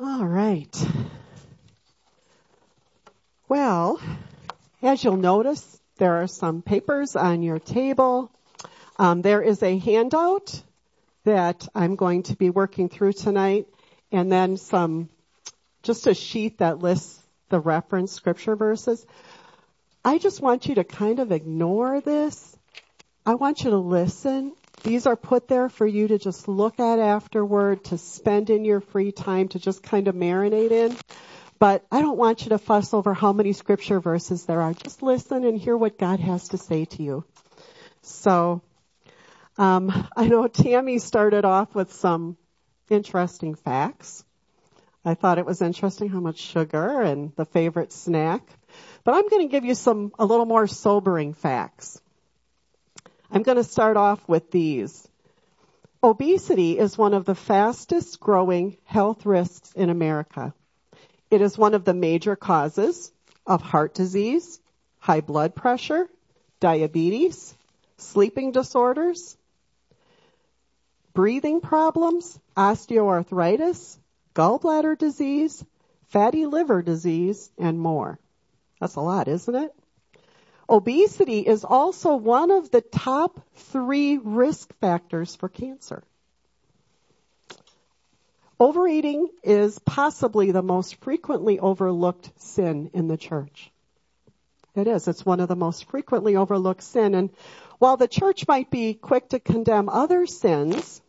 All right. Well, as you'll notice, there are some papers on your table. There is a handout that I'm going to be working through tonight, and then just a sheet that lists the reference scripture verses. I just want you to kind of ignore this. I want you to listen. These are put there for you to just look at afterward, to spend in your free time, to just kind of marinate in. But I don't want you to fuss over how many scripture verses there are. Just listen and hear what God has to say to you. So, I know Tammy started off with some interesting facts. I thought it was interesting how much sugar and the favorite snack. But I'm going to give you a little more sobering facts. I'm going to start off with these. Obesity is one of the fastest growing health risks in America. It is one of the major causes of heart disease, high blood pressure, diabetes, sleeping disorders, breathing problems, osteoarthritis, gallbladder disease, fatty liver disease, and more. That's a lot, isn't it? Obesity is also one of the top 3 risk factors for cancer. Overeating is possibly the most frequently overlooked sin in the church. It is. It's one of the most frequently overlooked sin. And while the church might be quick to condemn other sins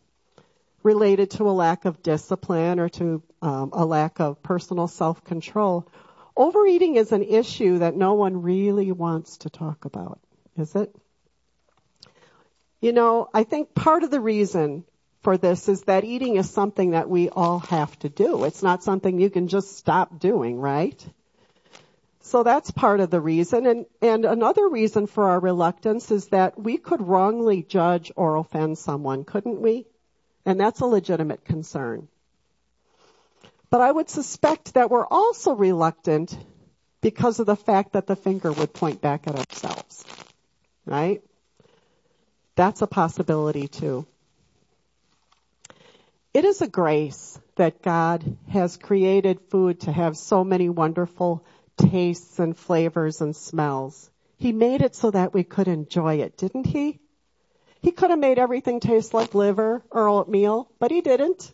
related to a lack of discipline or to a lack of personal self-control, overeating is an issue that no one really wants to talk about, is it? You know, I think part of the reason for this is that eating is something that we all have to do. It's not something you can just stop doing, right? So that's part of the reason. And another reason for our reluctance is that we could wrongly judge or offend someone, couldn't we? And that's a legitimate concern. But I would suspect that we're also reluctant because of the fact that the finger would point back at ourselves, right? That's a possibility too. It is a grace that God has created food to have so many wonderful tastes and flavors and smells. He made it so that we could enjoy it, didn't he? He could have made everything taste like liver or oatmeal, but he didn't.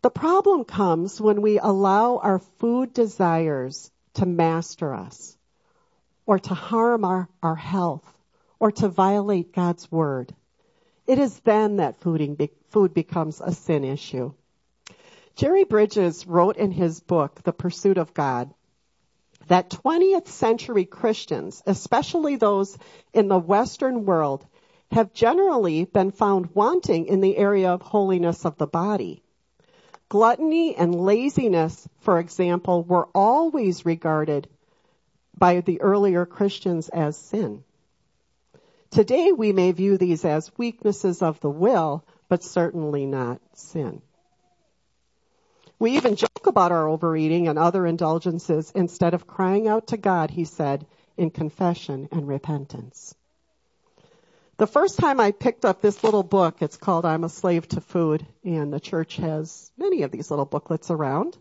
The problem comes when we allow our food desires to master us or to harm our health or to violate God's word. It is then that food becomes a sin issue. Jerry Bridges wrote in his book, The Pursuit of God, that 20th century Christians, especially those in the Western world, have generally been found wanting in the area of holiness of the body. Gluttony and laziness, for example, were always regarded by the earlier Christians as sin. Today we may view these as weaknesses of the will, but certainly not sin. We even joke about our overeating and other indulgences instead of crying out to God, he said, in confession and repentance. The first time I picked up this little book, it's called I'm a Slave to Food, and the church has many of these little booklets around.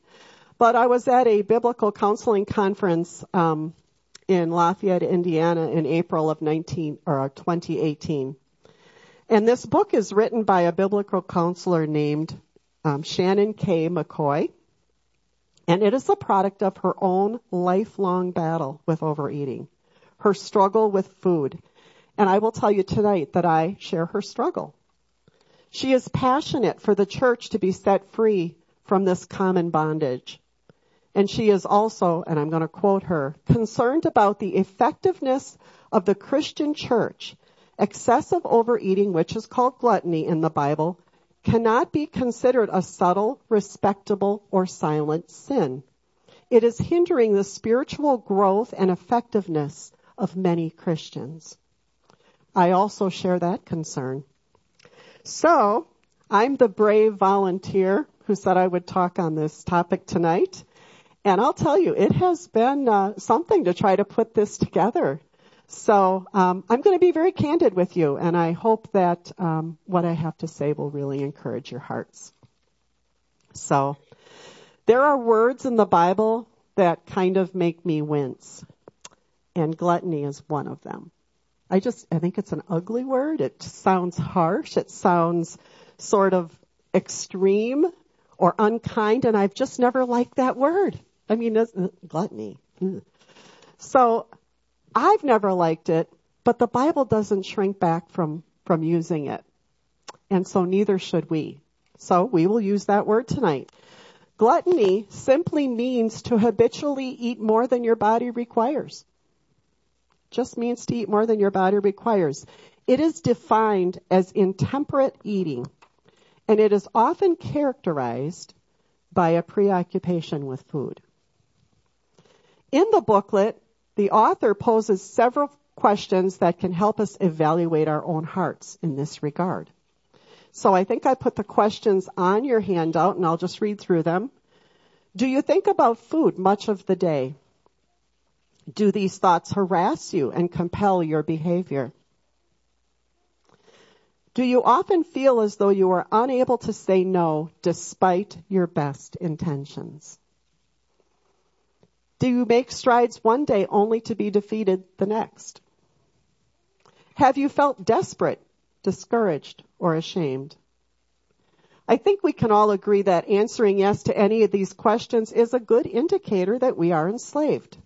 But I was at a biblical counseling conference in Lafayette, Indiana in April of 2018. And this book is written by a biblical counselor named Shannon K. McCoy, and it is the product of her own lifelong battle with overeating, her struggle with food. And I will tell you tonight that I share her struggle. She is passionate for the church to be set free from this common bondage. And she is also, and I'm going to quote her, concerned about the effectiveness of the Christian church. Excessive overeating, which is called gluttony in the Bible, cannot be considered a subtle, respectable, or silent sin. It is hindering the spiritual growth and effectiveness of many Christians. I also share that concern. So I'm the brave volunteer who said I would talk on this topic tonight. And I'll tell you, it has been something to try to put this together. So I'm going to be very candid with you, and I hope that what I have to say will really encourage your hearts. So there are words in the Bible that kind of make me wince, and gluttony is one of them. I think it's an ugly word. It sounds harsh. It sounds sort of extreme or unkind, and I've just never liked that word. I mean, gluttony. So I've never liked it, but the Bible doesn't shrink back from using it, and so neither should we. So we will use that word tonight. Gluttony simply means to habitually eat more than your body requires. Just means to eat more than your body requires. It is defined as intemperate eating, and it is often characterized by a preoccupation with food. In the booklet, the author poses several questions that can help us evaluate our own hearts in this regard. So I think I put the questions on your handout, and I'll just read through them. Do you think about food much of the day? Do these thoughts harass you and compel your behavior? Do you often feel as though you are unable to say no despite your best intentions? Do you make strides one day only to be defeated the next? Have you felt desperate, discouraged, or ashamed? I think we can all agree that answering yes to any of these questions is a good indicator that we are enslaved.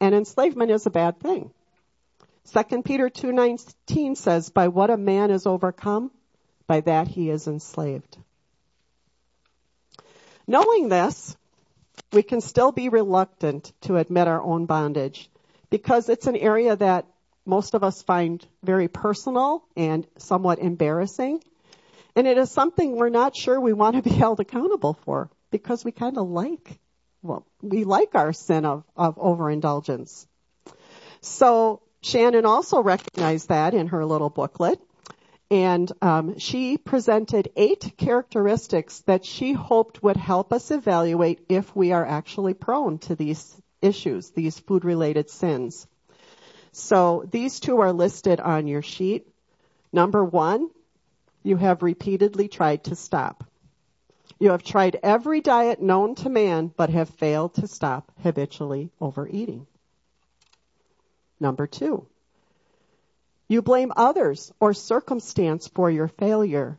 And enslavement is a bad thing. 2 Peter 2:19 says, by what a man is overcome, by that he is enslaved. Knowing this, we can still be reluctant to admit our own bondage because it's an area that most of us find very personal and somewhat embarrassing. And it is something we're not sure we want to be held accountable for because we kind of like our sin of overindulgence. So Shannon also recognized that in her little booklet. And she presented 8 characteristics that she hoped would help us evaluate if we are actually prone to these issues, these food-related sins. So these 2 are listed on your sheet. Number 1, you have repeatedly tried to stop. You have tried every diet known to man, but have failed to stop habitually overeating. Number 2, you blame others or circumstance for your failure.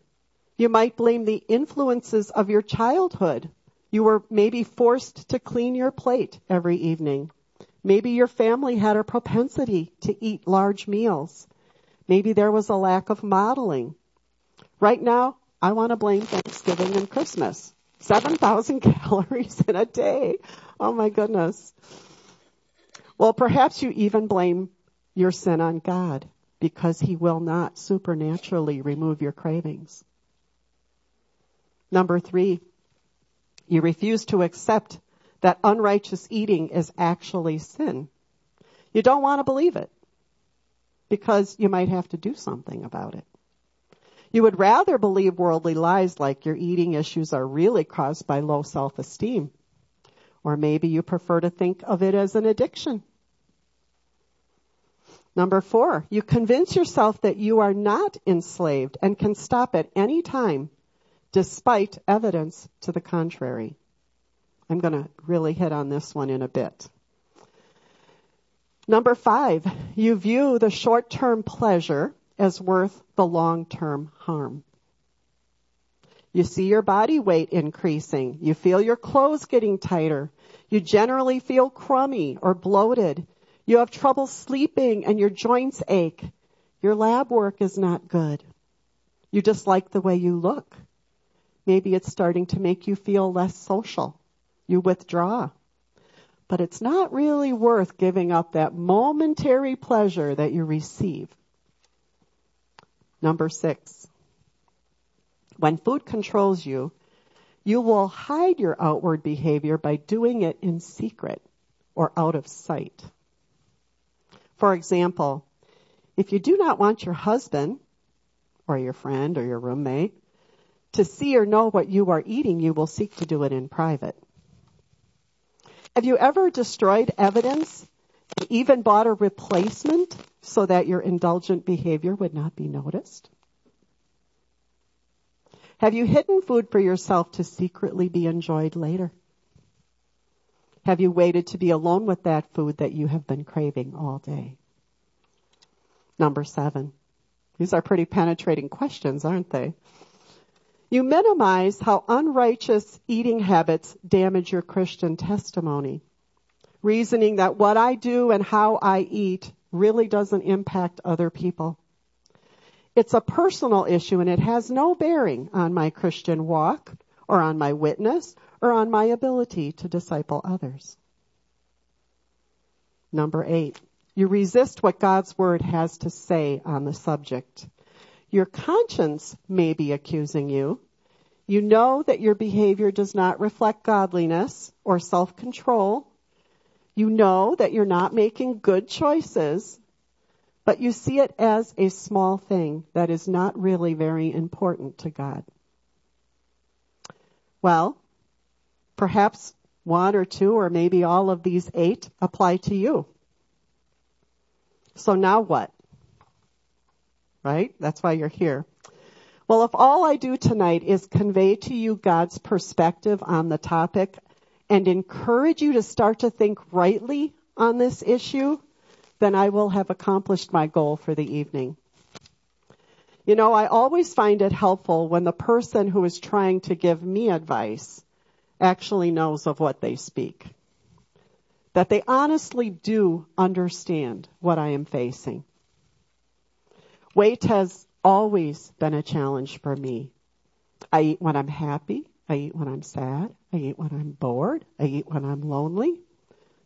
You might blame the influences of your childhood. You were maybe forced to clean your plate every evening. Maybe your family had a propensity to eat large meals. Maybe there was a lack of modeling. Right now, I want to blame Thanksgiving and Christmas. 7,000 calories in a day. Oh my goodness. Well, perhaps you even blame your sin on God, because he will not supernaturally remove your cravings. Number 3, you refuse to accept that unrighteous eating is actually sin. You don't want to believe it because you might have to do something about it. You would rather believe worldly lies like your eating issues are really caused by low self-esteem, or maybe you prefer to think of it as an addiction. Number 4, you convince yourself that you are not enslaved and can stop at any time, despite evidence to the contrary. I'm going to really hit on this one in a bit. Number 5, you view the short-term pleasure as worth the long-term harm. You see your body weight increasing. You feel your clothes getting tighter. You generally feel crummy or bloated. You have trouble sleeping and your joints ache. Your lab work is not good. You dislike the way you look. Maybe it's starting to make you feel less social. You withdraw. But it's not really worth giving up that momentary pleasure that you receive. Number 6, when food controls you, you will hide your outward behavior by doing it in secret or out of sight. For example, if you do not want your husband or your friend or your roommate to see or know what you are eating, you will seek to do it in private. Have you ever destroyed evidence and even bought a replacement so that your indulgent behavior would not be noticed? Have you hidden food for yourself to secretly be enjoyed later? Have you waited to be alone with that food that you have been craving all day? Number 7. These are pretty penetrating questions, aren't they? You minimize how unrighteous eating habits damage your Christian testimony, reasoning that what I do and how I eat really doesn't impact other people. It's a personal issue and it has no bearing on my Christian walk or on my witness or on my ability to disciple others. Number 8, you resist what God's word has to say on the subject. Your conscience may be accusing you. You know that your behavior does not reflect godliness or self-control. You know that you're not making good choices, but you see it as a small thing that is not really very important to God. Well, perhaps 1 or 2 or maybe all of these 8 apply to you. So now what? Right? That's why you're here. Well, if all I do tonight is convey to you God's perspective on the topic and encourage you to start to think rightly on this issue, then I will have accomplished my goal for the evening. You know, I always find it helpful when the person who is trying to give me advice actually knows of what they speak, that they honestly do understand what I am facing. Weight has always been a challenge for me. I eat when I'm happy. I eat when I'm sad. I eat when I'm bored. I eat when I'm lonely.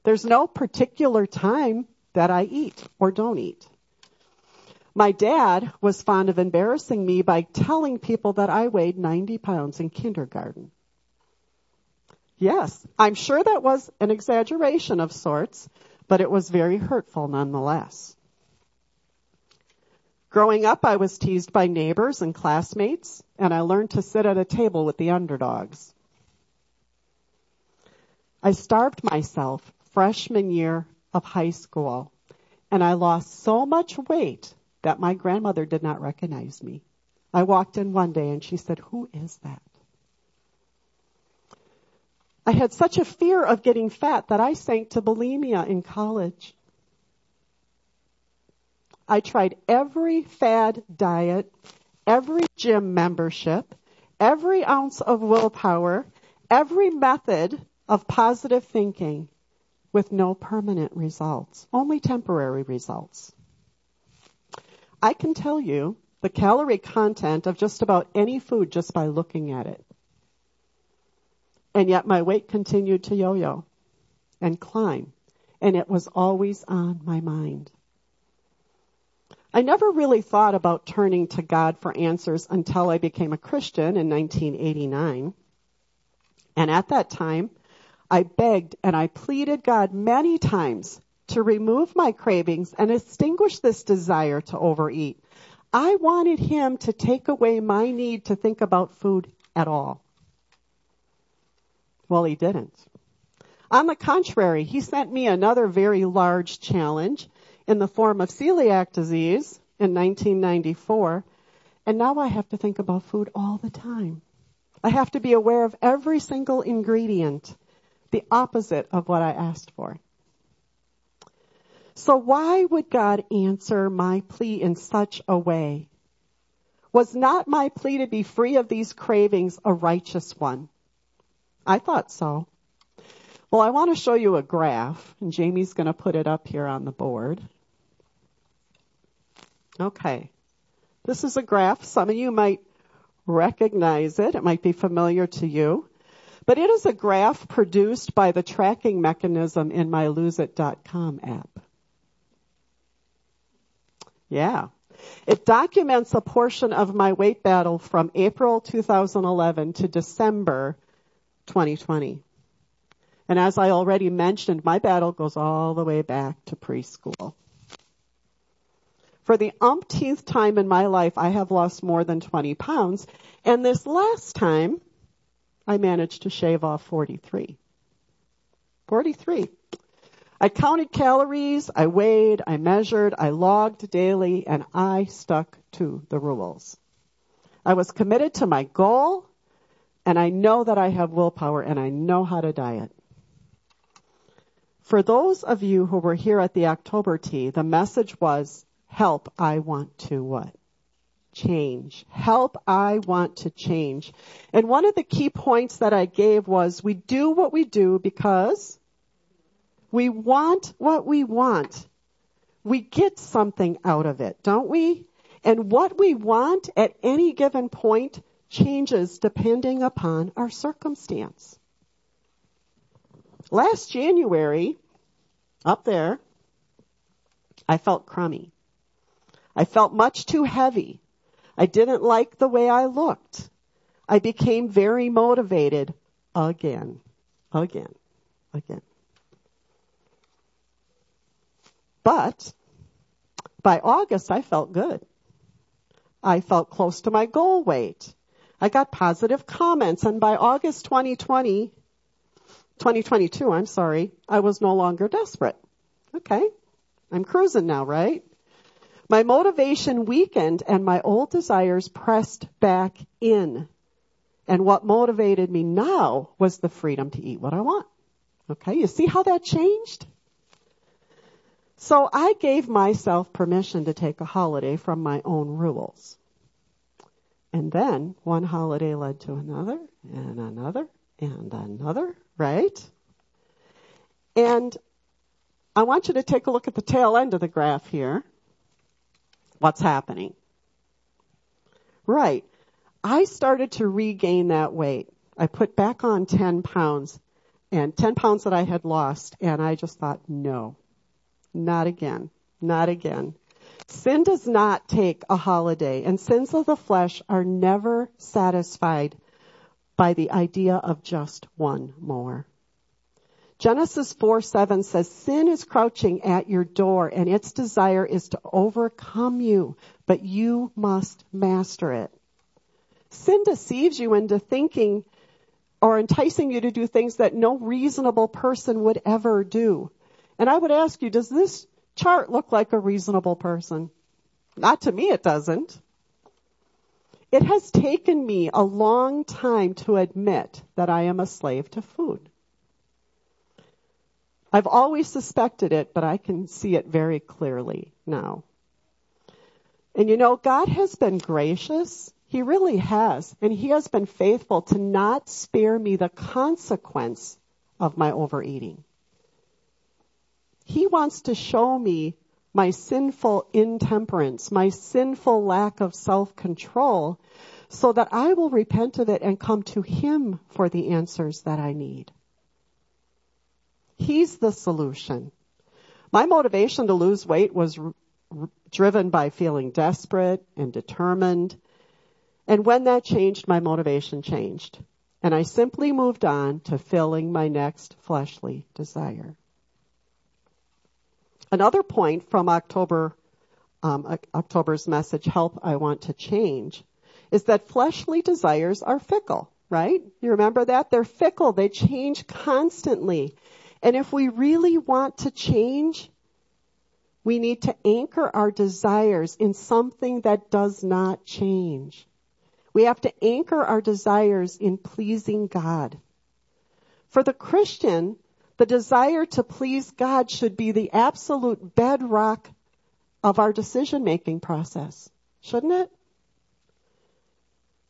There's no particular time that I eat or don't eat. My dad was fond of embarrassing me by telling people that I weighed 90 pounds in kindergarten. Yes, I'm sure that was an exaggeration of sorts, but it was very hurtful nonetheless. Growing up, I was teased by neighbors and classmates, and I learned to sit at a table with the underdogs. I starved myself freshman year of high school, and I lost so much weight that my grandmother did not recognize me. I walked in one day, and she said, "Who is that?" I had such a fear of getting fat that I sank to bulimia in college. I tried every fad diet, every gym membership, every ounce of willpower, every method of positive thinking with no permanent results, only temporary results. I can tell you the calorie content of just about any food just by looking at it. And yet my weight continued to yo-yo and climb, and it was always on my mind. I never really thought about turning to God for answers until I became a Christian in 1989. And at that time, I begged and I pleaded God many times to remove my cravings and extinguish this desire to overeat. I wanted Him to take away my need to think about food at all. Well, He didn't. On the contrary, He sent me another very large challenge in the form of celiac disease in 1994, and now I have to think about food all the time. I have to be aware of every single ingredient, the opposite of what I asked for. So why would God answer my plea in such a way? Was not my plea to be free of these cravings a righteous one? I thought so. Well, I want to show you a graph, and Jamie's going to put it up here on the board. Okay, this is a graph. Some of you might recognize it. It might be familiar to you. But it is a graph produced by the tracking mechanism in my LoseIt.com app. Yeah. It documents a portion of my weight battle from April 2011 to December 2020. And as I already mentioned, my battle goes all the way back to preschool. For the umpteenth time in my life, I have lost more than 20 pounds. And this last time, I managed to shave off 43. 43. I counted calories, I weighed, I measured, I logged daily, and I stuck to the rules. I was committed to my goal, and I know that I have willpower, and I know how to diet. For those of you who were here at the October tea, the message was, help, I want to what? Change. Help, I want to change. And one of the key points that I gave was, we do what we do because we want what we want. We get something out of it, don't we? And what we want at any given point changes depending upon our circumstance. Last January, up there, I felt crummy. I felt much too heavy. I didn't like the way I looked. I became very motivated again. But by August, I felt good. I felt close to my goal weight. I got positive comments. And by August 2022, I was no longer desperate. Okay, I'm cruising now, right? My motivation weakened and my old desires pressed back in. And what motivated me now was the freedom to eat what I want. Okay, you see how that changed? So I gave myself permission to take a holiday from my own rules. And then one holiday led to another and another and another, right? And I want you to take a look at the tail end of the graph here. What's happening? Right. I started to regain that weight. I put back on 10 pounds, and 10 pounds that I had lost, and I just thought, no. Not again. Sin does not take a holiday, and sins of the flesh are never satisfied by the idea of just one more. Genesis 4:7 says, sin is crouching at your door, and its desire is to overcome you, but you must master it. Sin deceives you into thinking or enticing you to do things that no reasonable person would ever do. And I would ask you, does this chart look like a reasonable person? Not to me, it doesn't. It has taken me a long time to admit that I am a slave to food. I've always suspected it, but I can see it very clearly now. And you know, God has been gracious. He really has. And He has been faithful to not spare me the consequence of my overeating. He wants to show me my sinful intemperance, my sinful lack of self-control, so that I will repent of it and come to Him for the answers that I need. He's the solution. My motivation to lose weight was driven by feeling desperate and determined. And when that changed, my motivation changed. And I simply moved on to filling my next fleshly desire. Another point from October's message, Help, I Want to Change, is that fleshly desires are fickle, right? You remember that? They're fickle. They change constantly. And if we really want to change, we need to anchor our desires in something that does not change. We have to anchor our desires in pleasing God. For the Christian, the desire to please God should be the absolute bedrock of our decision-making process, shouldn't it?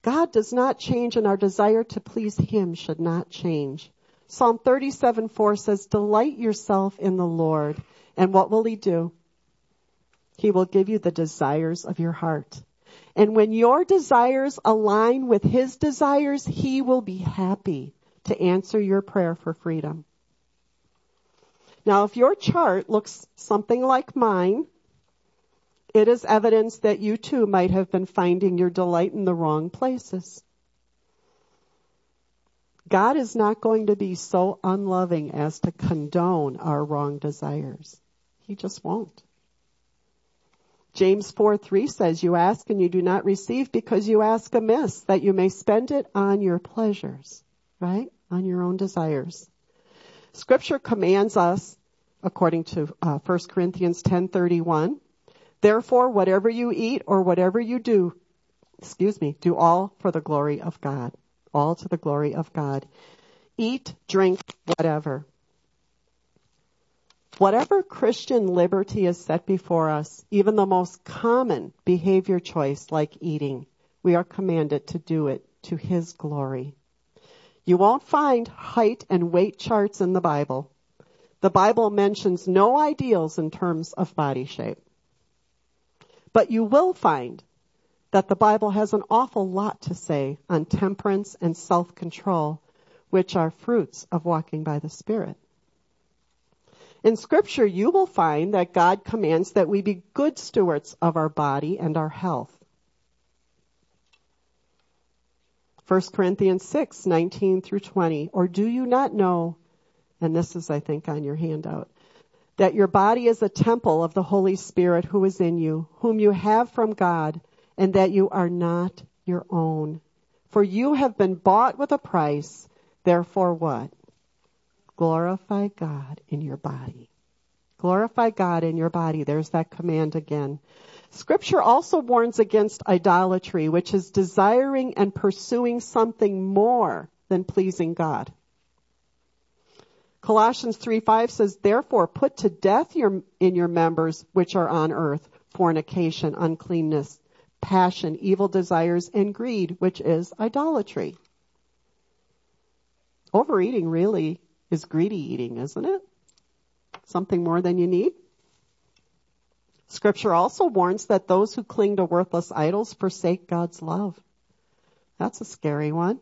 God does not change, and our desire to please Him should not change. Psalm 37:4 says, delight yourself in the Lord, and what will He do? He will give you the desires of your heart. And when your desires align with His desires, He will be happy to answer your prayer for freedom. Now, if your chart looks something like mine, it is evidence that you too might have been finding your delight in the wrong places. God is not going to be so unloving as to condone our wrong desires. He just won't. James 4:3 says, you ask and you do not receive because you ask amiss, that you may spend it on your pleasures, right? On your own desires. Scripture commands us, according to 1 Corinthians 10:31, therefore, whatever you eat or whatever you do, do all for the glory of God. All to the glory of God. Eat, drink, whatever. Whatever Christian liberty is set before us, even the most common behavior choice like eating, we are commanded to do it to His glory. You won't find height and weight charts in the Bible. The Bible mentions no ideals in terms of body shape. But you will find that the Bible has an awful lot to say on temperance and self-control, which are fruits of walking by the Spirit. In Scripture, you will find that God commands that we be good stewards of our body and our health. 1 Corinthians 6, 19 through 20, or do you not know, and this is, I think, on your handout, that your body is a temple of the Holy Spirit who is in you, whom you have from God, and that you are not your own. For you have been bought with a price, therefore what? Glorify God in your body. Glorify God in your body. There's that command again. Scripture also warns against idolatry, which is desiring and pursuing something more than pleasing God. Colossians 3:5 says, therefore put to death in your members which are on earth, fornication, uncleanness, passion, evil desires, and greed, which is idolatry. Overeating really is greedy eating, isn't it? Something more than you need. Scripture also warns that those who cling to worthless idols forsake God's love. That's a scary one.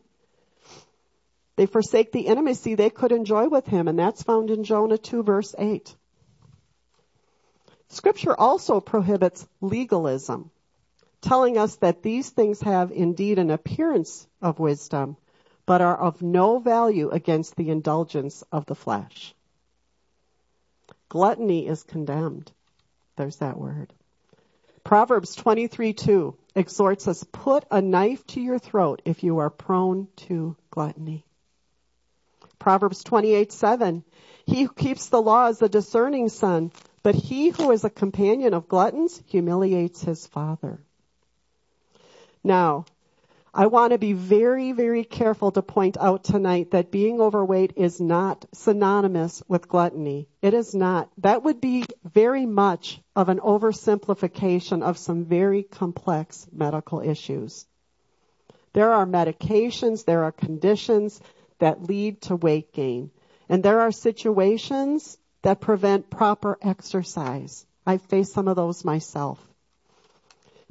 They forsake the intimacy they could enjoy with Him, and that's found in Jonah 2, verse 8. Scripture also prohibits legalism, telling us that these things have indeed an appearance of wisdom, but are of no value against the indulgence of the flesh. Gluttony is condemned. There's that word. Proverbs 23:2 exhorts us, put a knife to your throat if you are prone to gluttony. Proverbs 28:7, he who keeps the law is a discerning son, but he who is a companion of gluttons humiliates his father. Now, I want to be very, very careful to point out tonight that being overweight is not synonymous with gluttony. It is not. That would be very much of an oversimplification of some very complex medical issues. There are medications, there are conditions that lead to weight gain, and there are situations that prevent proper exercise. I've faced some of those myself.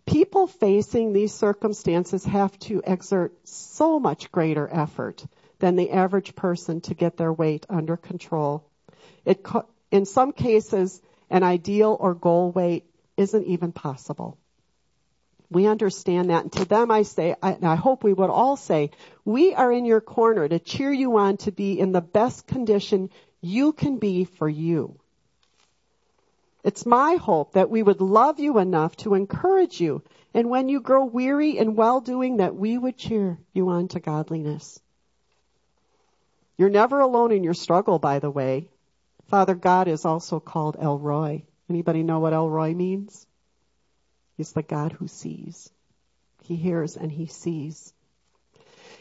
People facing these circumstances have to exert so much greater effort than the average person to get their weight under control. In some cases, an ideal or goal weight isn't even possible. We understand that. And to them, I say, and I hope we would all say, we are in your corner to cheer you on to be in the best condition you can be for you. It's my hope that we would love you enough to encourage you, and when you grow weary in well-doing, that we would cheer you on to godliness. You're never alone in your struggle, by the way. Father God is also called El Roy. Anybody know what El Roy means? He's the God who sees. He hears and He sees.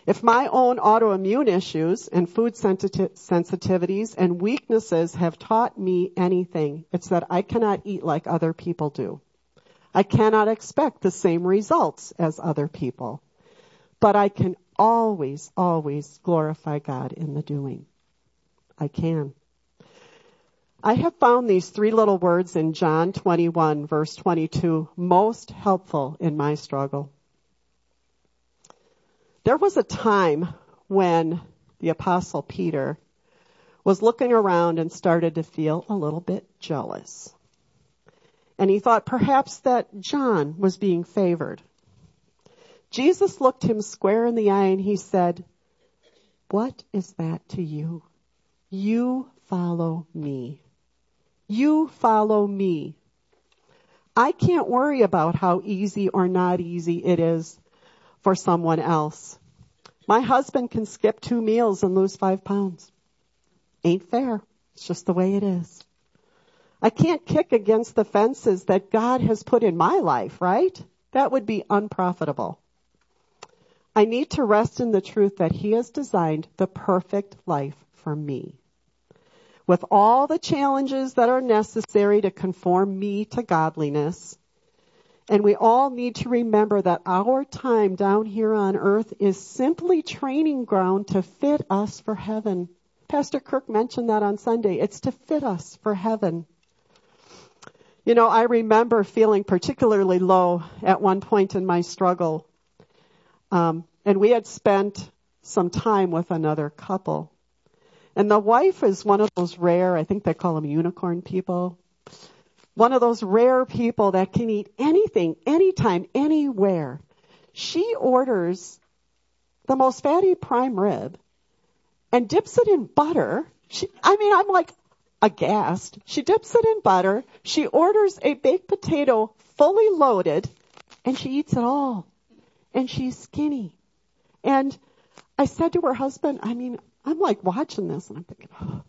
If my own autoimmune issues and food sensitivities and weaknesses have taught me anything, it's that I cannot eat like other people do. I cannot expect the same results as other people. But I can always, always glorify God in the doing. I can. I have found these three little words in John 21, verse 22, most helpful in my struggle. There was a time when the Apostle Peter was looking around and started to feel a little bit jealous. And he thought perhaps that John was being favored. Jesus looked him square in the eye and He said, what is that to you? You follow me. You follow me. I can't worry about how easy or not easy it is for someone else. My husband can skip 2 meals and lose 5 pounds. Ain't fair. It's just the way it is. I can't kick against the fences that God has put in my life, right? That would be unprofitable. I need to rest in the truth that He has designed the perfect life for me, with all the challenges that are necessary to conform me to godliness. And we all need to remember that our time down here on earth is simply training ground to fit us for heaven. Pastor Kirk mentioned that on Sunday. It's to fit us for heaven. You know, I remember feeling particularly low at one point in my struggle. And we had spent some time with another couple. And the wife is one of those rare, I think they call them unicorn people. One of those rare people that can eat anything, anytime, anywhere. She orders the most fatty prime rib and dips it in butter. I'm like aghast. She dips it in butter. She orders a baked potato fully loaded, and she eats it all. And she's skinny. And I said to her husband, I'm like watching this, and I'm thinking, oh.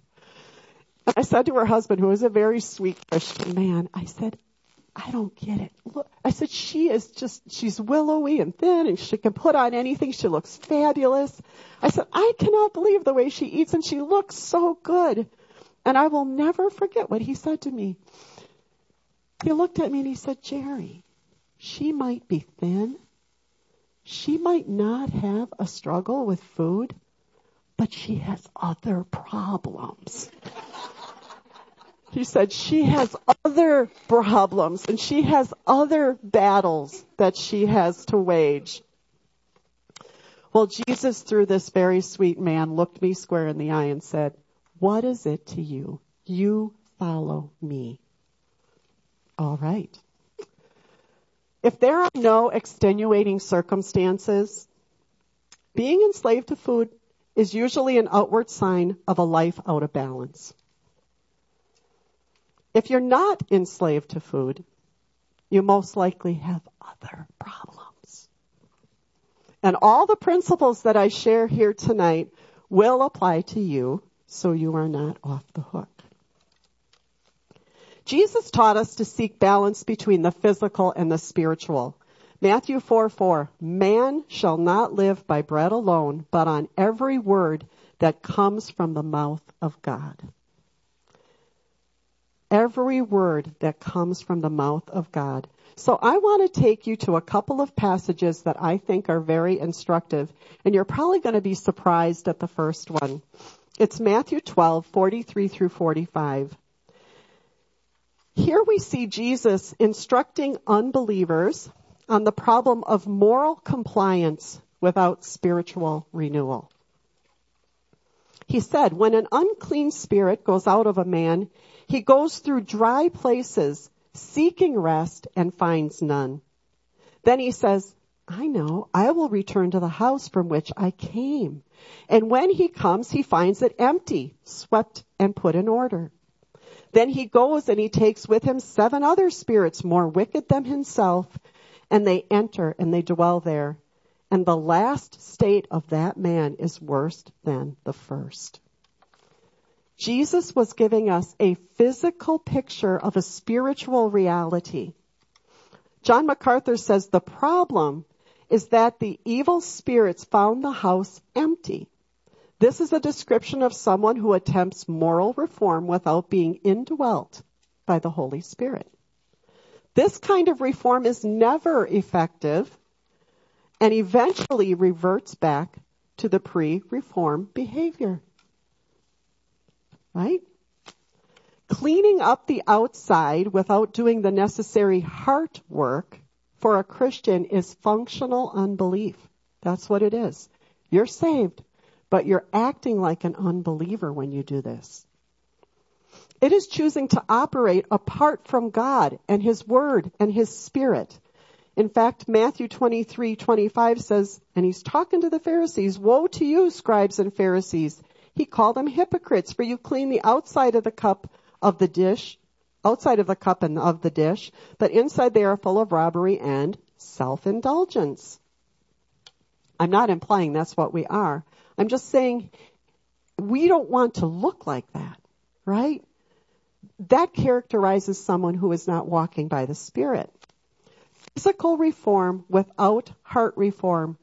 I said to her husband, who is a very sweet Christian man, I said, I don't get it. Look, I said, she's willowy and thin, and she can put on anything. She looks fabulous. I said, I cannot believe the way she eats, and she looks so good. And I will never forget what he said to me. He looked at me and he said, Jerry, she might be thin. She might not have a struggle with food, but she has other problems. He said, she has other problems, and she has other battles that she has to wage. Well, Jesus, through this very sweet man, looked me square in the eye and said, what is it to you? You follow me. All right. If there are no extenuating circumstances, being enslaved to food is usually an outward sign of a life out of balance. If you're not enslaved to food, you most likely have other problems. And all the principles that I share here tonight will apply to you, so you are not off the hook. Jesus taught us to seek balance between the physical and the spiritual. Matthew 4:4, man shall not live by bread alone, but on every word that comes from the mouth of God. Every word that comes from the mouth of God. So I want to take you to a couple of passages that I think are very instructive, and you're probably going to be surprised at the first one. It's Matthew 12:43 through 45. Here we see Jesus instructing unbelievers on the problem of moral compliance without spiritual renewal. He said, when an unclean spirit goes out of a man, he goes through dry places, seeking rest, and finds none. Then he says, I know, I will return to the house from which I came. And when he comes, he finds it empty, swept, and put in order. Then he goes and he takes with him 7 other spirits more wicked than himself, and they enter and they dwell there. And the last state of that man is worse than the first. Jesus was giving us a physical picture of a spiritual reality. John MacArthur says the problem is that the evil spirits found the house empty. This is a description of someone who attempts moral reform without being indwelt by the Holy Spirit. This kind of reform is never effective and eventually reverts back to the pre-reform behavior. Right? Cleaning up the outside without doing the necessary heart work for a Christian is functional unbelief. That's what it is. You're saved, but you're acting like an unbeliever when you do this. It is choosing to operate apart from God and His Word and His Spirit. In fact, Matthew 23:25 says, and he's talking to the Pharisees, woe to you, scribes and Pharisees. He called them hypocrites, for you clean the outside of the cup of the dish, outside of the cup and of the dish, but inside they are full of robbery and self-indulgence. I'm not implying that's what we are. I'm just saying we don't want to look like that, right? That characterizes someone who is not walking by the Spirit. Physical reform without heart reform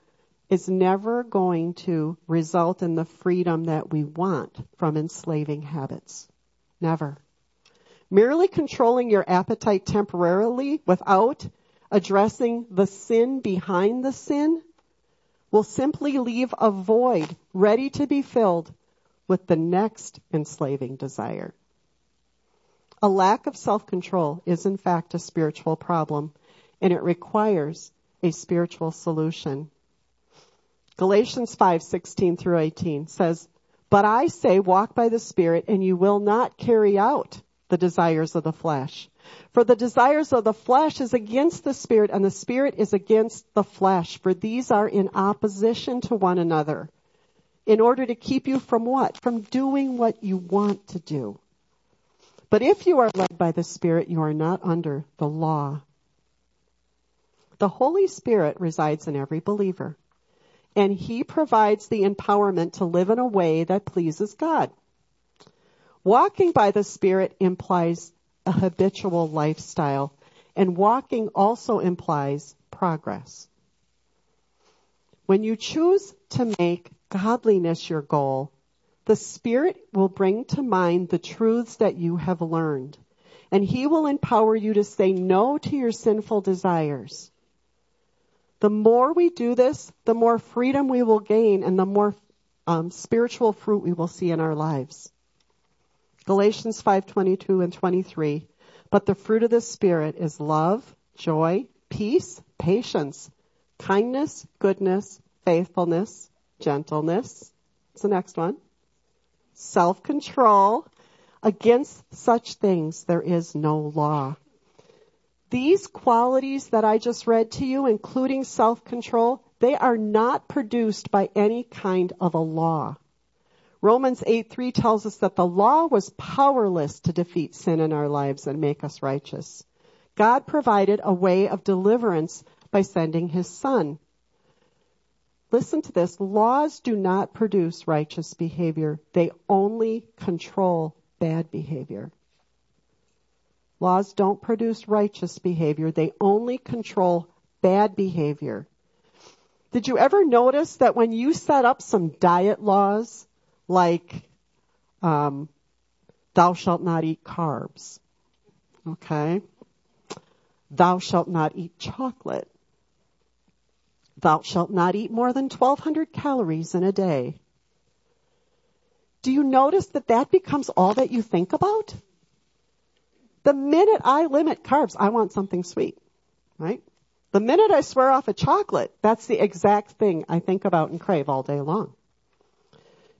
is never going to result in the freedom that we want from enslaving habits. Never. Merely controlling your appetite temporarily without addressing the sin behind the sin will simply leave a void ready to be filled with the next enslaving desire. A lack of self-control is in fact a spiritual problem, and it requires a spiritual solution. Galatians 5:16 through 18 says, "But I say, walk by the Spirit, and you will not carry out the desires of the flesh. For the desires of the flesh is against the Spirit, and the Spirit is against the flesh. For these are in opposition to one another, in order to keep you from what? From doing what you want to do. But if you are led by the Spirit, you are not under the law." The Holy Spirit resides in every believer, and He provides the empowerment to live in a way that pleases God. Walking by the Spirit implies a habitual lifestyle, and walking also implies progress. When you choose to make godliness your goal, the Spirit will bring to mind the truths that you have learned, and He will empower you to say no to your sinful desires. The more we do this, the more freedom we will gain and the more spiritual fruit we will see in our lives. Galatians 5:22 and 23, "But the fruit of the Spirit is love, joy, peace, patience, kindness, goodness, faithfulness, gentleness." What's the next one? Self-control. Against such things there is no law. These qualities that I just read to you, including self-control, they are not produced by any kind of a law. Romans 8:3 tells us that the law was powerless to defeat sin in our lives and make us righteous. God provided a way of deliverance by sending His Son. Listen to this. Laws do not produce righteous behavior. They only control bad behavior. Laws don't produce righteous behavior. They only control bad behavior. Did you ever notice that when you set up some diet laws, like thou shalt not eat carbs, okay? Thou shalt not eat chocolate. Thou shalt not eat more than 1,200 calories in a day. Do you notice that that becomes all that you think about? The minute I limit carbs, I want something sweet, right? The minute I swear off a chocolate, that's the exact thing I think about and crave all day long.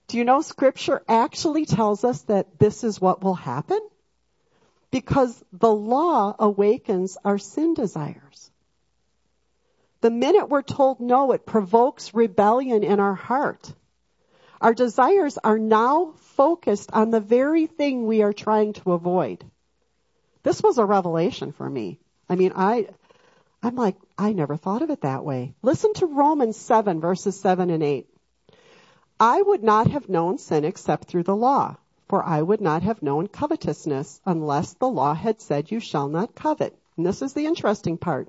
Do you know Scripture actually tells us that this is what will happen? Because the law awakens our sin desires. The minute we're told no, it provokes rebellion in our heart. Our desires are now focused on the very thing we are trying to avoid. This was a revelation for me. I mean, I'm like, I never thought of it that way. Listen to Romans 7, verses 7 and 8. "I would not have known sin except through the law, for I would not have known covetousness unless the law had said you shall not covet." And this is the interesting part.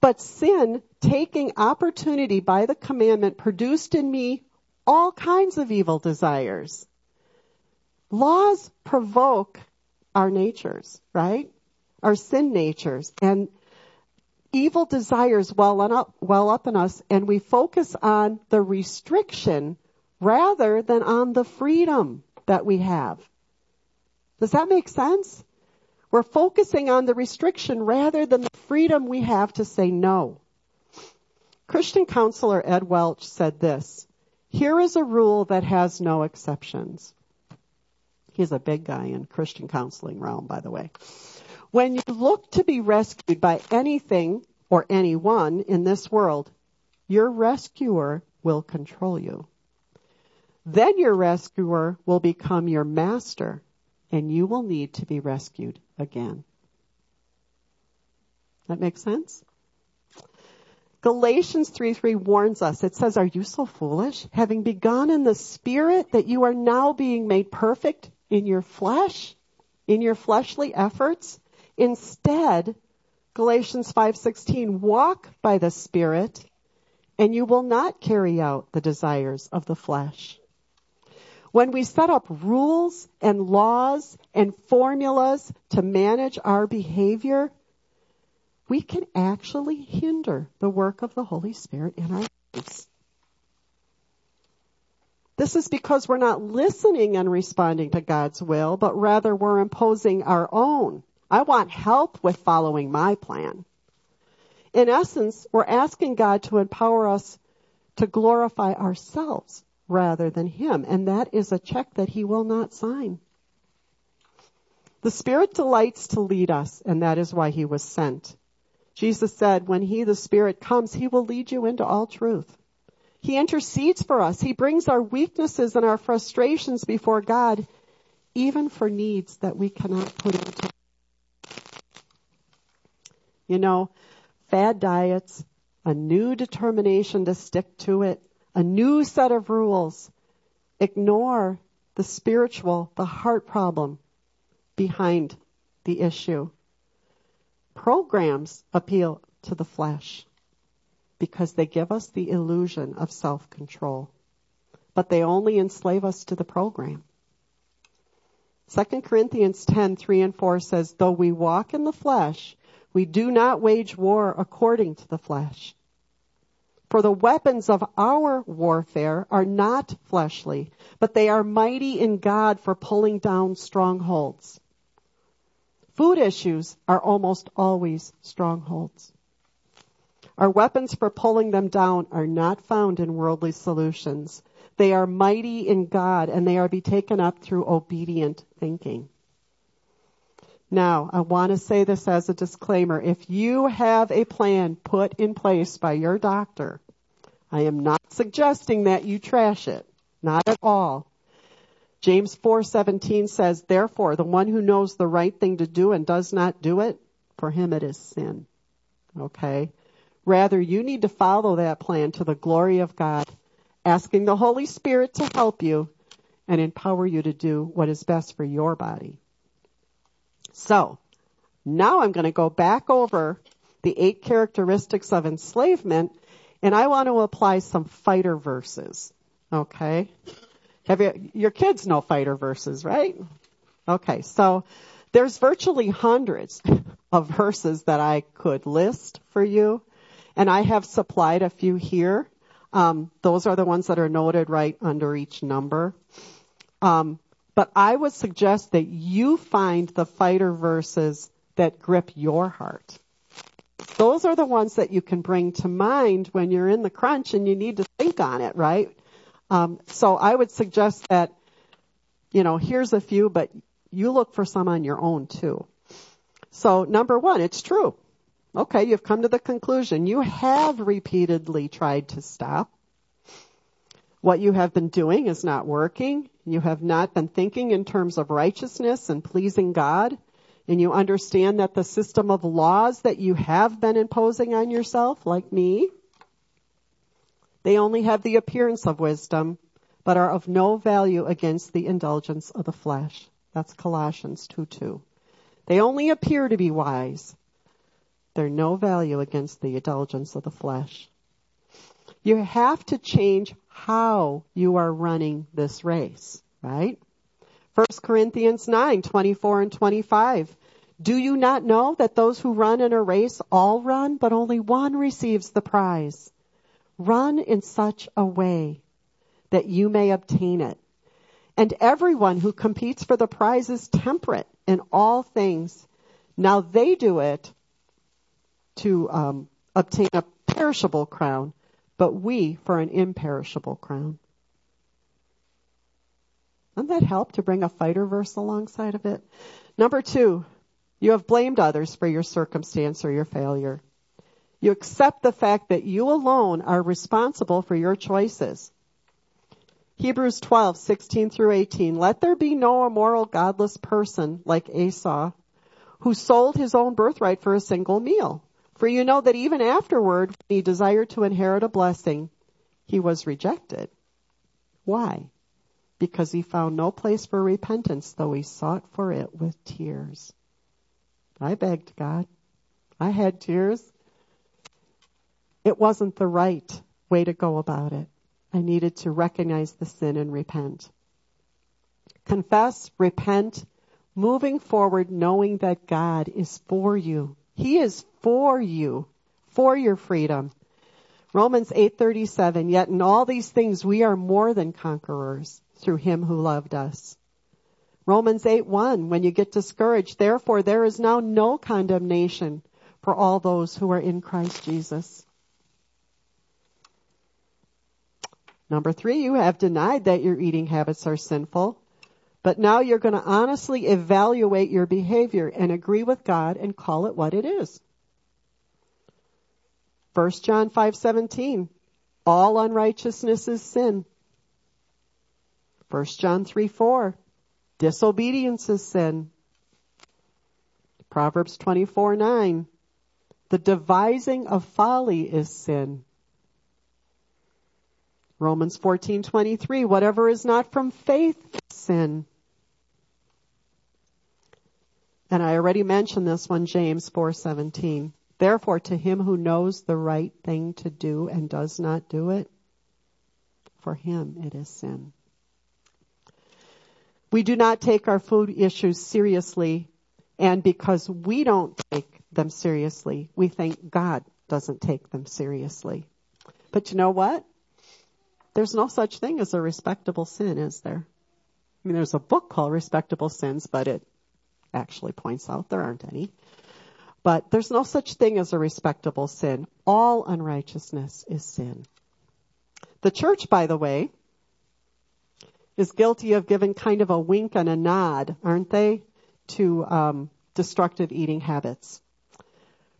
"But sin, taking opportunity by the commandment, produced in me all kinds of evil desires." Laws provoke our natures, right? Our sin natures, and evil desires well up in us, and we focus on the restriction rather than on the freedom that we have. Does that make sense? We're focusing on the restriction rather than the freedom we have to say no. Christian counselor Ed Welch said this, "Here is a rule that has no exceptions." He's a big guy in Christian counseling realm, by the way. "When you look to be rescued by anything or anyone in this world, your rescuer will control you. Then your rescuer will become your master, and you will need to be rescued again." That makes sense? Galatians 3:3 warns us. It says, "Are you so foolish? Having begun in the Spirit, that you are now being made perfect in your flesh, in your fleshly efforts? Instead," Galatians 5:16, "walk by the Spirit, and you will not carry out the desires of the flesh. When we set up rules and laws and formulas to manage our behavior, we can actually hinder the work of the Holy Spirit in our lives. This is because we're not listening and responding to God's will, but rather we're imposing our own. I want help with following my plan. In essence, we're asking God to empower us to glorify ourselves rather than Him, and that is a check that He will not sign. The Spirit delights to lead us, and that is why He was sent. Jesus said, when He, the Spirit, comes, He will lead you into all truth. He intercedes for us. He brings our weaknesses and our frustrations before God, even for needs that we cannot put into. You know, fad diets, a new determination to stick to it, a new set of rules, ignore the spiritual, the heart problem behind the issue. Programs appeal to the flesh because they give us the illusion of self-control, but they only enslave us to the program. 2 Corinthians 10:3-4 says, though we walk in the flesh, we do not wage war according to the flesh. For the weapons of our warfare are not fleshly, but they are mighty in God for pulling down strongholds. Food issues are almost always strongholds. Our weapons for pulling them down are not found in worldly solutions. They are mighty in God, and they are to be taken up through obedient thinking. Now, I want to say this as a disclaimer. If you have a plan put in place by your doctor, I am not suggesting that you trash it. Not at all. James 4:17 says, therefore, the one who knows the right thing to do and does not do it, for him it is sin. Okay? Rather, you need to follow that plan to the glory of God, asking the Holy Spirit to help you and empower you to do what is best for your body. So, now I'm going to go back over the 8 characteristics of enslavement, and I want to apply some fighter verses, okay? Your kids know fighter verses, right? Okay, so there's virtually hundreds of verses that I could list for you, and I have supplied a few here. Those are the ones that are noted right under each number. But I would suggest that you find the fighter verses that grip your heart. Those are the ones that you can bring to mind when you're in the crunch and you need to think on it, right? So I would suggest that, you know, here's a few, but you look for some on your own too. So 1, it's true. Okay, you've come to the conclusion. You have repeatedly tried to stop. What you have been doing is not working. You have not been thinking in terms of righteousness and pleasing God. And you understand that the system of laws that you have been imposing on yourself, like me, they only have the appearance of wisdom, but are of no value against the indulgence of the flesh. That's Colossians 2:2. They only appear to be wise. They're no value against the indulgence of the flesh. You have to change how you are running this race, right? 1 Corinthians 9:24-25. Do you not know that those who run in a race all run, but only one receives the prize? Run in such a way that you may obtain it. And everyone who competes for the prize is temperate in all things. Now they do it to obtain a perishable crown, but we for an imperishable crown. Doesn't that help to bring a fighter verse alongside of it? 2, you have blamed others for your circumstance or your failure. You accept the fact that you alone are responsible for your choices. Hebrews 12:16-18. Let there be no immoral, godless person like Esau, who sold his own birthright for a single meal. For you know that even afterward, when he desired to inherit a blessing, he was rejected. Why? Because he found no place for repentance, though he sought for it with tears. I begged God. I had tears. It wasn't the right way to go about it. I needed to recognize the sin and repent. Confess, repent, moving forward, knowing that God is for you. He is for you, for your freedom. Romans 8:37, yet in all these things we are more than conquerors through him who loved us. Romans 8:1, when you get discouraged, therefore there is now no condemnation for all those who are in Christ Jesus. Number 3, you have denied that your eating habits are sinful, but now you're going to honestly evaluate your behavior and agree with God and call it what it is. 1 John 5:17, all unrighteousness is sin. 1 John 3:4, disobedience is sin. Proverbs 24:9, the devising of folly is sin. Romans 14:23, whatever is not from faith is sin. And I already mentioned this one, James 4:17. Therefore, to him who knows the right thing to do and does not do it, for him it is sin. We do not take our food issues seriously, and because we don't take them seriously, we think God doesn't take them seriously. But you know what? There's no such thing as a respectable sin, is there? I mean, there's a book called Respectable Sins, but it actually points out there aren't any. But there's no such thing as a respectable sin. All unrighteousness is sin. The church, by the way, is guilty of giving kind of a wink and a nod, aren't they, to destructive eating habits.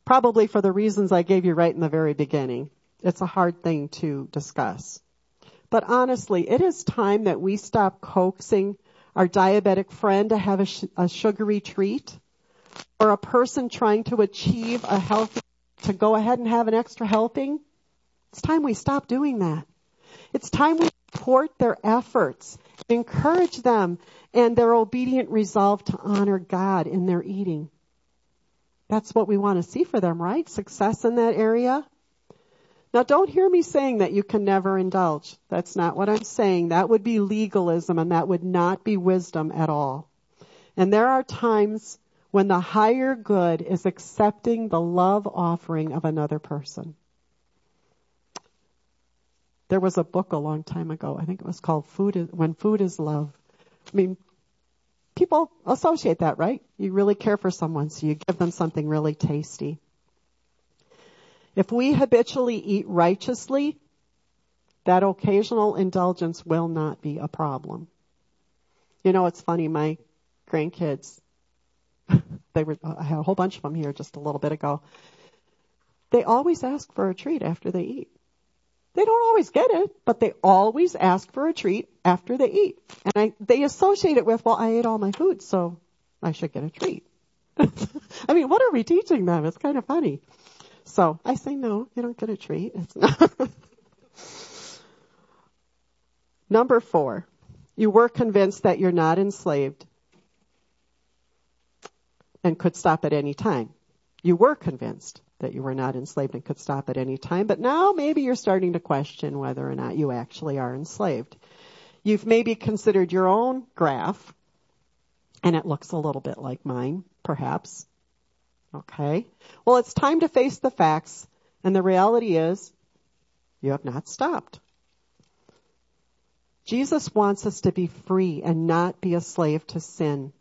Probably for the reasons I gave you right in the very beginning. It's a hard thing to discuss. But honestly, it is time that we stop coaxing our diabetic friend to have a sugary treat, or a person trying to achieve a healthy, to go ahead and have an extra helping. It's time we stop doing that. It's time we support their efforts, encourage them, and their obedient resolve to honor God in their eating. That's what we want to see for them, right? Success in that area. Now, don't hear me saying that you can never indulge. That's not what I'm saying. That would be legalism, and that would not be wisdom at all. And there are times when the higher good is accepting the love offering of another person. There was a book a long time ago. I think it was called When Food is Love. I mean, people associate that, right? You really care for someone, so you give them something really tasty. If we habitually eat righteously, that occasional indulgence will not be a problem. You know, it's funny, my grandkids, I had a whole bunch of them here just a little bit ago. They always ask for a treat after they eat. They don't always get it, but they always ask for a treat after they eat. And they associate it with, well, I ate all my food, so I should get a treat. I mean, what are we teaching them? It's kind of funny. So I say, no, you don't get a treat. It's not. Number 4, you were convinced that you're not enslaved and could stop at any time. You were convinced that you were not enslaved and could stop at any time, but now maybe you're starting to question whether or not you actually are enslaved. You've maybe considered your own graph, and it looks a little bit like mine, perhaps. Okay. Well, it's time to face the facts, and the reality is you have not stopped. Jesus wants us to be free and not be a slave to sin.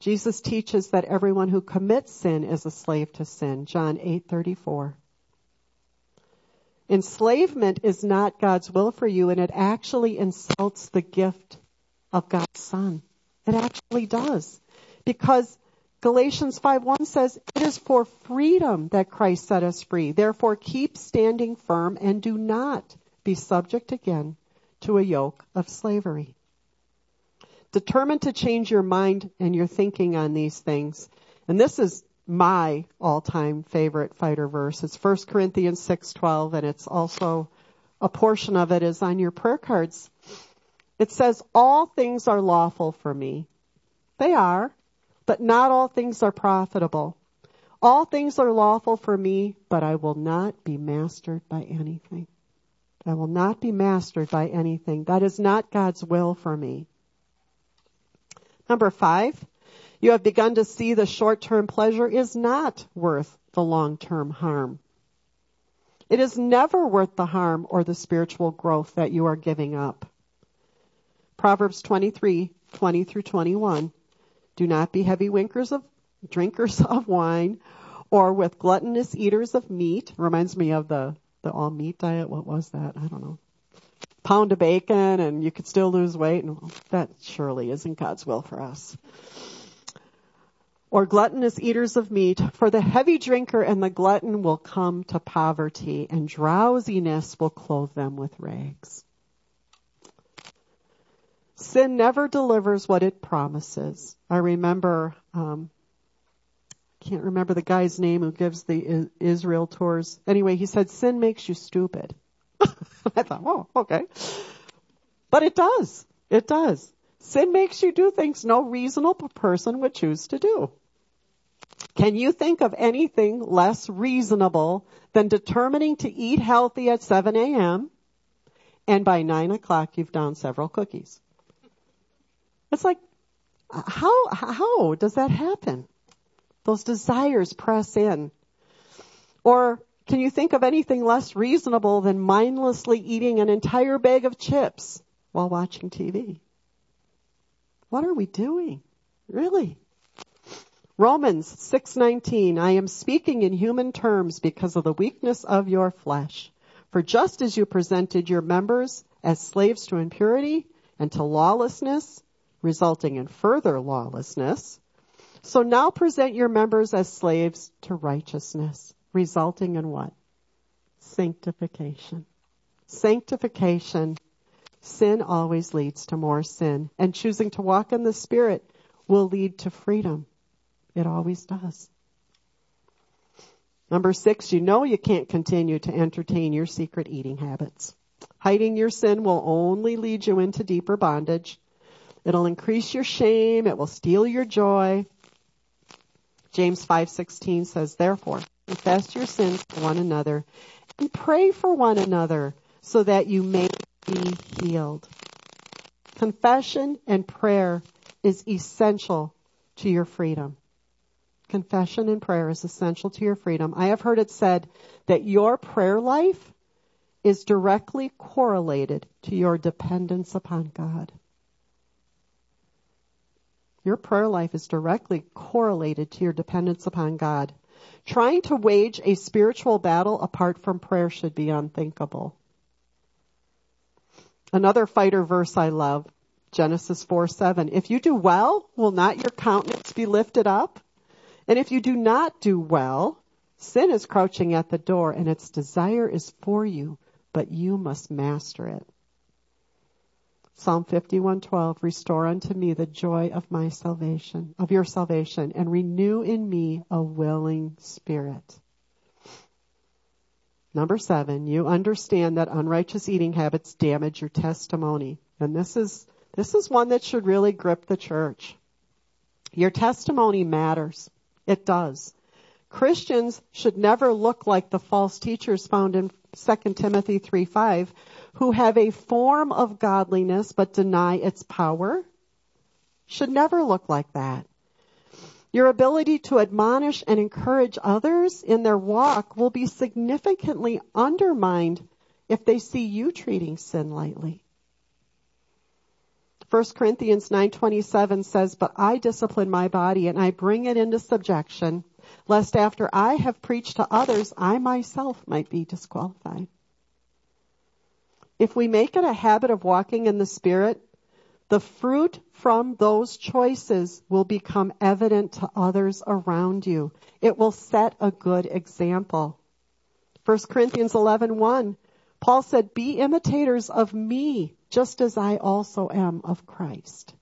Jesus teaches that everyone who commits sin is a slave to sin. John 8:34. Enslavement is not God's will for you, and it actually insults the gift of God's Son. It actually does. Because Galatians 5:1 says, it is for freedom that Christ set us free. Therefore, keep standing firm and do not be subject again to a yoke of slavery. Determined to change your mind and your thinking on these things. And this is my all-time favorite fighter verse. It's 1 Corinthians 6:12, and it's also a portion of it is on your prayer cards. It says, all things are lawful for me. They are, but not all things are profitable. All things are lawful for me, but I will not be mastered by anything. I will not be mastered by anything. That is not God's will for me. Number 5, you have begun to see the short-term pleasure is not worth the long-term harm. It is never worth the harm or the spiritual growth that you are giving up. Proverbs 23:20 through 21. Do not be heavy drinkers of wine or with gluttonous eaters of meat. Reminds me of the all-meat diet. What was that? I don't know. Pound of bacon and you could still lose weight. And that surely isn't God's will for us. Or gluttonous eaters of meat, for the heavy drinker and the glutton will come to poverty, and drowsiness will clothe them with rags. Sin never delivers what it promises. I remember, can't remember the guy's name who gives the Israel tours. Anyway, he said, sin makes you stupid. I thought, oh, okay. But it does. It does. Sin makes you do things no reasonable person would choose to do. Can you think of anything less reasonable than determining to eat healthy at 7 a.m. and by 9 o'clock you've downed several cookies? It's like, how does that happen? Those desires press in. Or can you think of anything less reasonable than mindlessly eating an entire bag of chips while watching TV? What are we doing? Really? Romans 6:19, I am speaking in human terms because of the weakness of your flesh. For just as you presented your members as slaves to impurity and to lawlessness, resulting in further lawlessness, so now present your members as slaves to righteousness, resulting in what? Sanctification. Sanctification. Sin always leads to more sin, and choosing to walk in the Spirit will lead to freedom. It always does. Number 6, you know you can't continue to entertain your secret eating habits. Hiding your sin will only lead you into deeper bondage. It'll increase your shame. It will steal your joy. James 5:16 says, therefore, confess your sins to one another and pray for one another so that you may be healed. Confession and prayer is essential to your freedom. Confession and prayer is essential to your freedom. I have heard it said that your prayer life is directly correlated to your dependence upon God. Your prayer life is directly correlated to your dependence upon God. Trying to wage a spiritual battle apart from prayer should be unthinkable. Another fighter verse I love, Genesis 4:7. If you do well, will not your countenance be lifted up? And if you do not do well, sin is crouching at the door and its desire is for you, but you must master it. Psalm 51:12, restore unto me the joy of my salvation, of your salvation, and renew in me a willing spirit. Number 7, you understand that unrighteous eating habits damage your testimony. And this is one that should really grip the church. Your testimony matters. It does. Christians should never look like the false teachers found in 2 Timothy 3:5, who have a form of godliness but deny its power. Should never look like that. Your ability to admonish and encourage others in their walk will be significantly undermined if they see you treating sin lightly. 1 Corinthians 9:27 says, but I discipline my body and I bring it into subjection, lest after I have preached to others, I myself might be disqualified. If we make it a habit of walking in the Spirit, the fruit from those choices will become evident to others around you. It will set a good example. 1 Corinthians 11:1, Paul said, be imitators of me, just as I also am of Christ.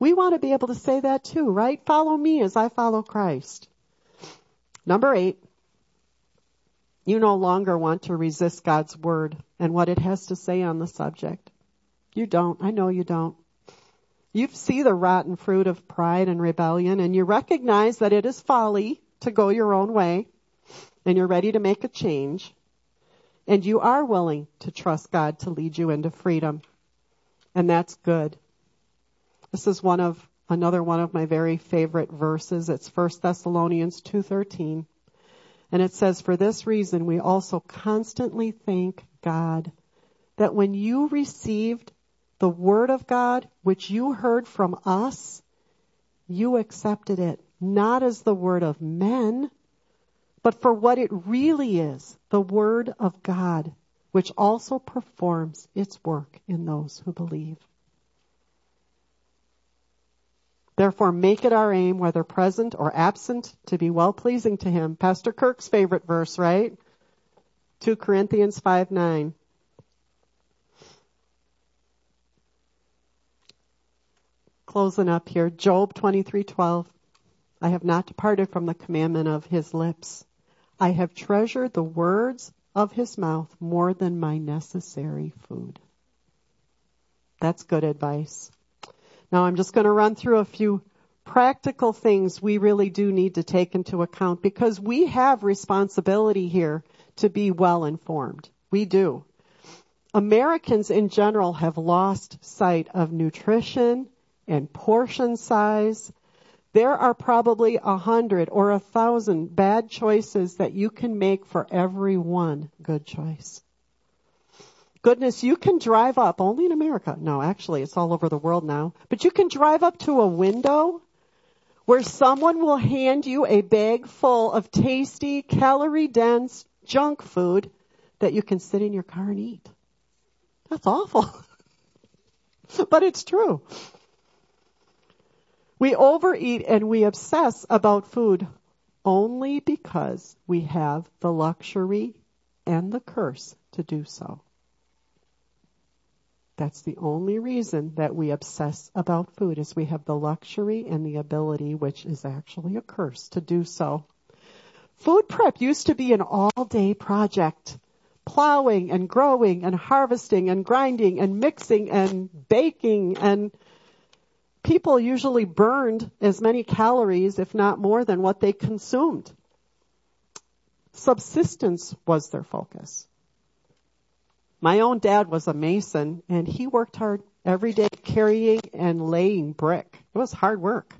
We want to be able to say that too, right? Follow me as I follow Christ. Number 8, you no longer want to resist God's word and what it has to say on the subject. You don't. I know you don't. You see the rotten fruit of pride and rebellion, and you recognize that it is folly to go your own way, and you're ready to make a change. And you are willing to trust God to lead you into freedom. And that's good. This is another one of my very favorite verses. It's 1 Thessalonians 2:13. And it says, "For this reason, we also constantly thank God that when you received the word of God, which you heard from us, you accepted it, not as the word of men, but for what it really is, the word of God, which also performs its work in those who believe. Therefore, make it our aim, whether present or absent, to be well-pleasing to him." Pastor Kirk's favorite verse, right? 2 Corinthians 5:9. Closing up here, Job 23:12. "I have not departed from the commandment of his lips. I have treasured the words of his mouth more than my necessary food." That's good advice. Now I'm just going to run through a few practical things we really do need to take into account, because we have responsibility here to be well informed. We do. Americans in general have lost sight of nutrition and portion size. There are probably 100 or 1,000 bad choices that you can make for every one good choice. Goodness, you can drive up, only in America. No, actually, it's all over the world now. But you can drive up to a window where someone will hand you a bag full of tasty, calorie-dense junk food that you can sit in your car and eat. That's awful. But it's true. We overeat and we obsess about food only because we have the luxury and the curse to do so. That's the only reason that we obsess about food, is we have the luxury and the ability, which is actually a curse, to do so. Food prep used to be an all-day project. Plowing and growing and harvesting and grinding and mixing and baking, and people usually burned as many calories, if not more, than what they consumed. Subsistence was their focus. My own dad was a mason, and he worked hard every day carrying and laying brick. It was hard work.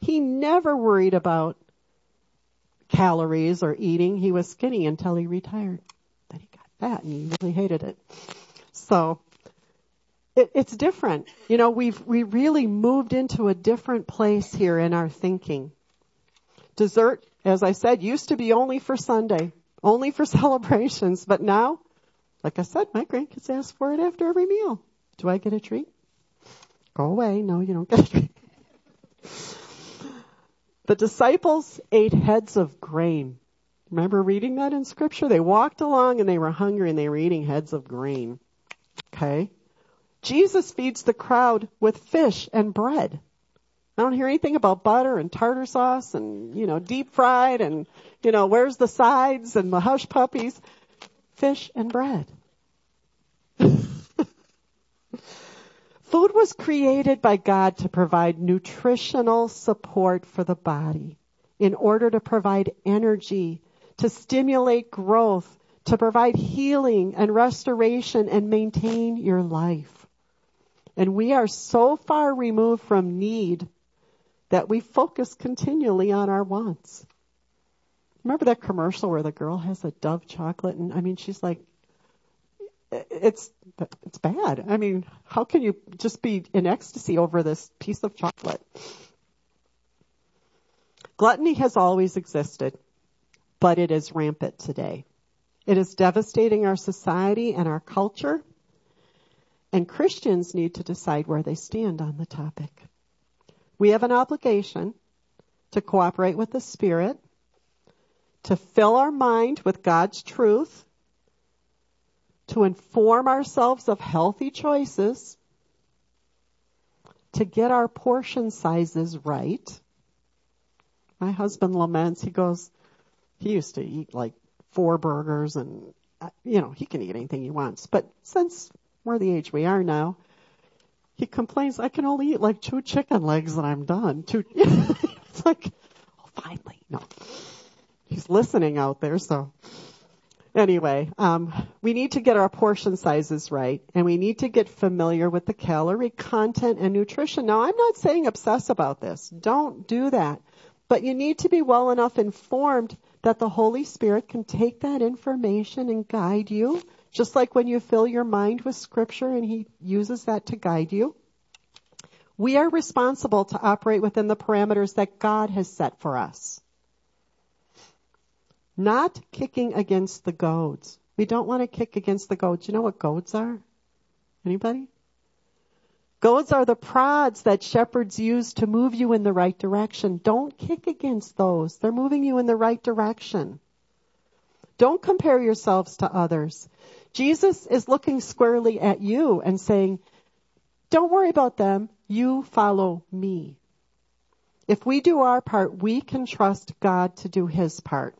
He never worried about calories or eating. He was skinny until he retired. Then he got fat, and he really hated it. So it's different. You know, we really moved into a different place here in our thinking. Dessert, as I said, used to be only for Sunday, only for celebrations, but now, like I said, my grandkids ask for it after every meal. Do I get a treat? Go away. No, you don't get a treat. The disciples ate heads of grain. Remember reading that in Scripture? They walked along and they were hungry and they were eating heads of grain. Okay? Jesus feeds the crowd with fish and bread. I don't hear anything about butter and tartar sauce and, you know, deep fried and, you know, where's the sides and the hush puppies. Fish and bread. Food was created by God to provide nutritional support for the body, in order to provide energy, to stimulate growth, to provide healing and restoration and maintain your life. And we are so far removed from need that we focus continually on our wants. Remember that commercial where the girl has a Dove chocolate? And I mean, she's like, it's bad. I mean, how can you just be in ecstasy over this piece of chocolate? Gluttony has always existed, but it is rampant today. It is devastating our society and our culture, and Christians need to decide where they stand on the topic. We have an obligation to cooperate with the Spirit, to fill our mind with God's truth, to inform ourselves of healthy choices, to get our portion sizes right. My husband laments, he goes, he used to eat like 4 burgers and, you know, he can eat anything he wants. But since we're the age we are now, he complains, I can only eat like 2 chicken legs and I'm done. 2, it's like, oh, finally, no. He's listening out there, so. Anyway, we need to get our portion sizes right, and we need to get familiar with the calorie content and nutrition. Now, I'm not saying obsess about this. Don't do that. But you need to be well enough informed that the Holy Spirit can take that information and guide you, just like when you fill your mind with Scripture and He uses that to guide you. We are responsible to operate within the parameters that God has set for us. Not kicking against the goads. We don't want to kick against the goads. You know what goads are? Anybody? Goads are the prods that shepherds use to move you in the right direction. Don't kick against those. They're moving you in the right direction. Don't compare yourselves to others. Jesus is looking squarely at you and saying, don't worry about them. You follow me. If we do our part, we can trust God to do His part.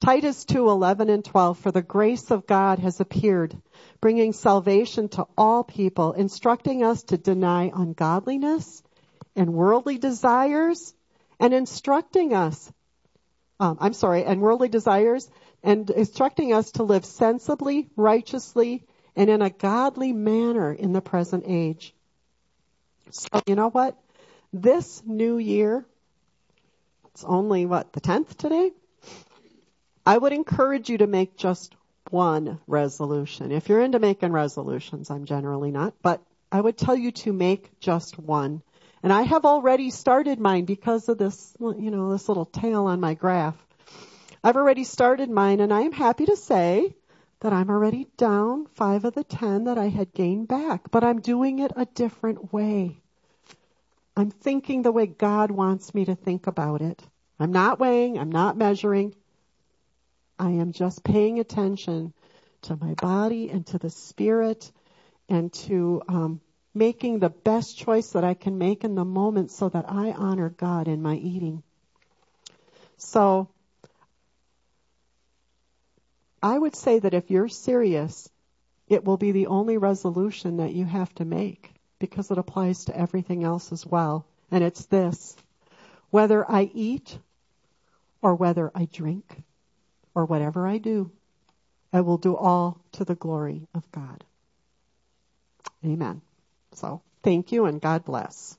Titus 2:11 and 12, for the grace of God has appeared, bringing salvation to all people, instructing us to deny ungodliness and worldly desires, and instructing us to live sensibly, righteously, and in a godly manner in the present age. So you know what? This new year, it's only, the 10th today? I would encourage you to make just one resolution. If you're into making resolutions, I'm generally not, but I would tell you to make just one. And I have already started mine because of this, this little tail on my graph. I've already started mine, and I am happy to say that I'm already down 5 of the 10 that I had gained back, but I'm doing it a different way. I'm thinking the way God wants me to think about it. I'm not weighing, I'm not measuring. I am just paying attention to my body and to the spirit and to making the best choice that I can make in the moment so that I honor God in my eating. So I would say that if you're serious, it will be the only resolution that you have to make because it applies to everything else as well. And it's this: whether I eat or whether I drink, or whatever I do, I will do all to the glory of God. Amen. So, thank you and God bless.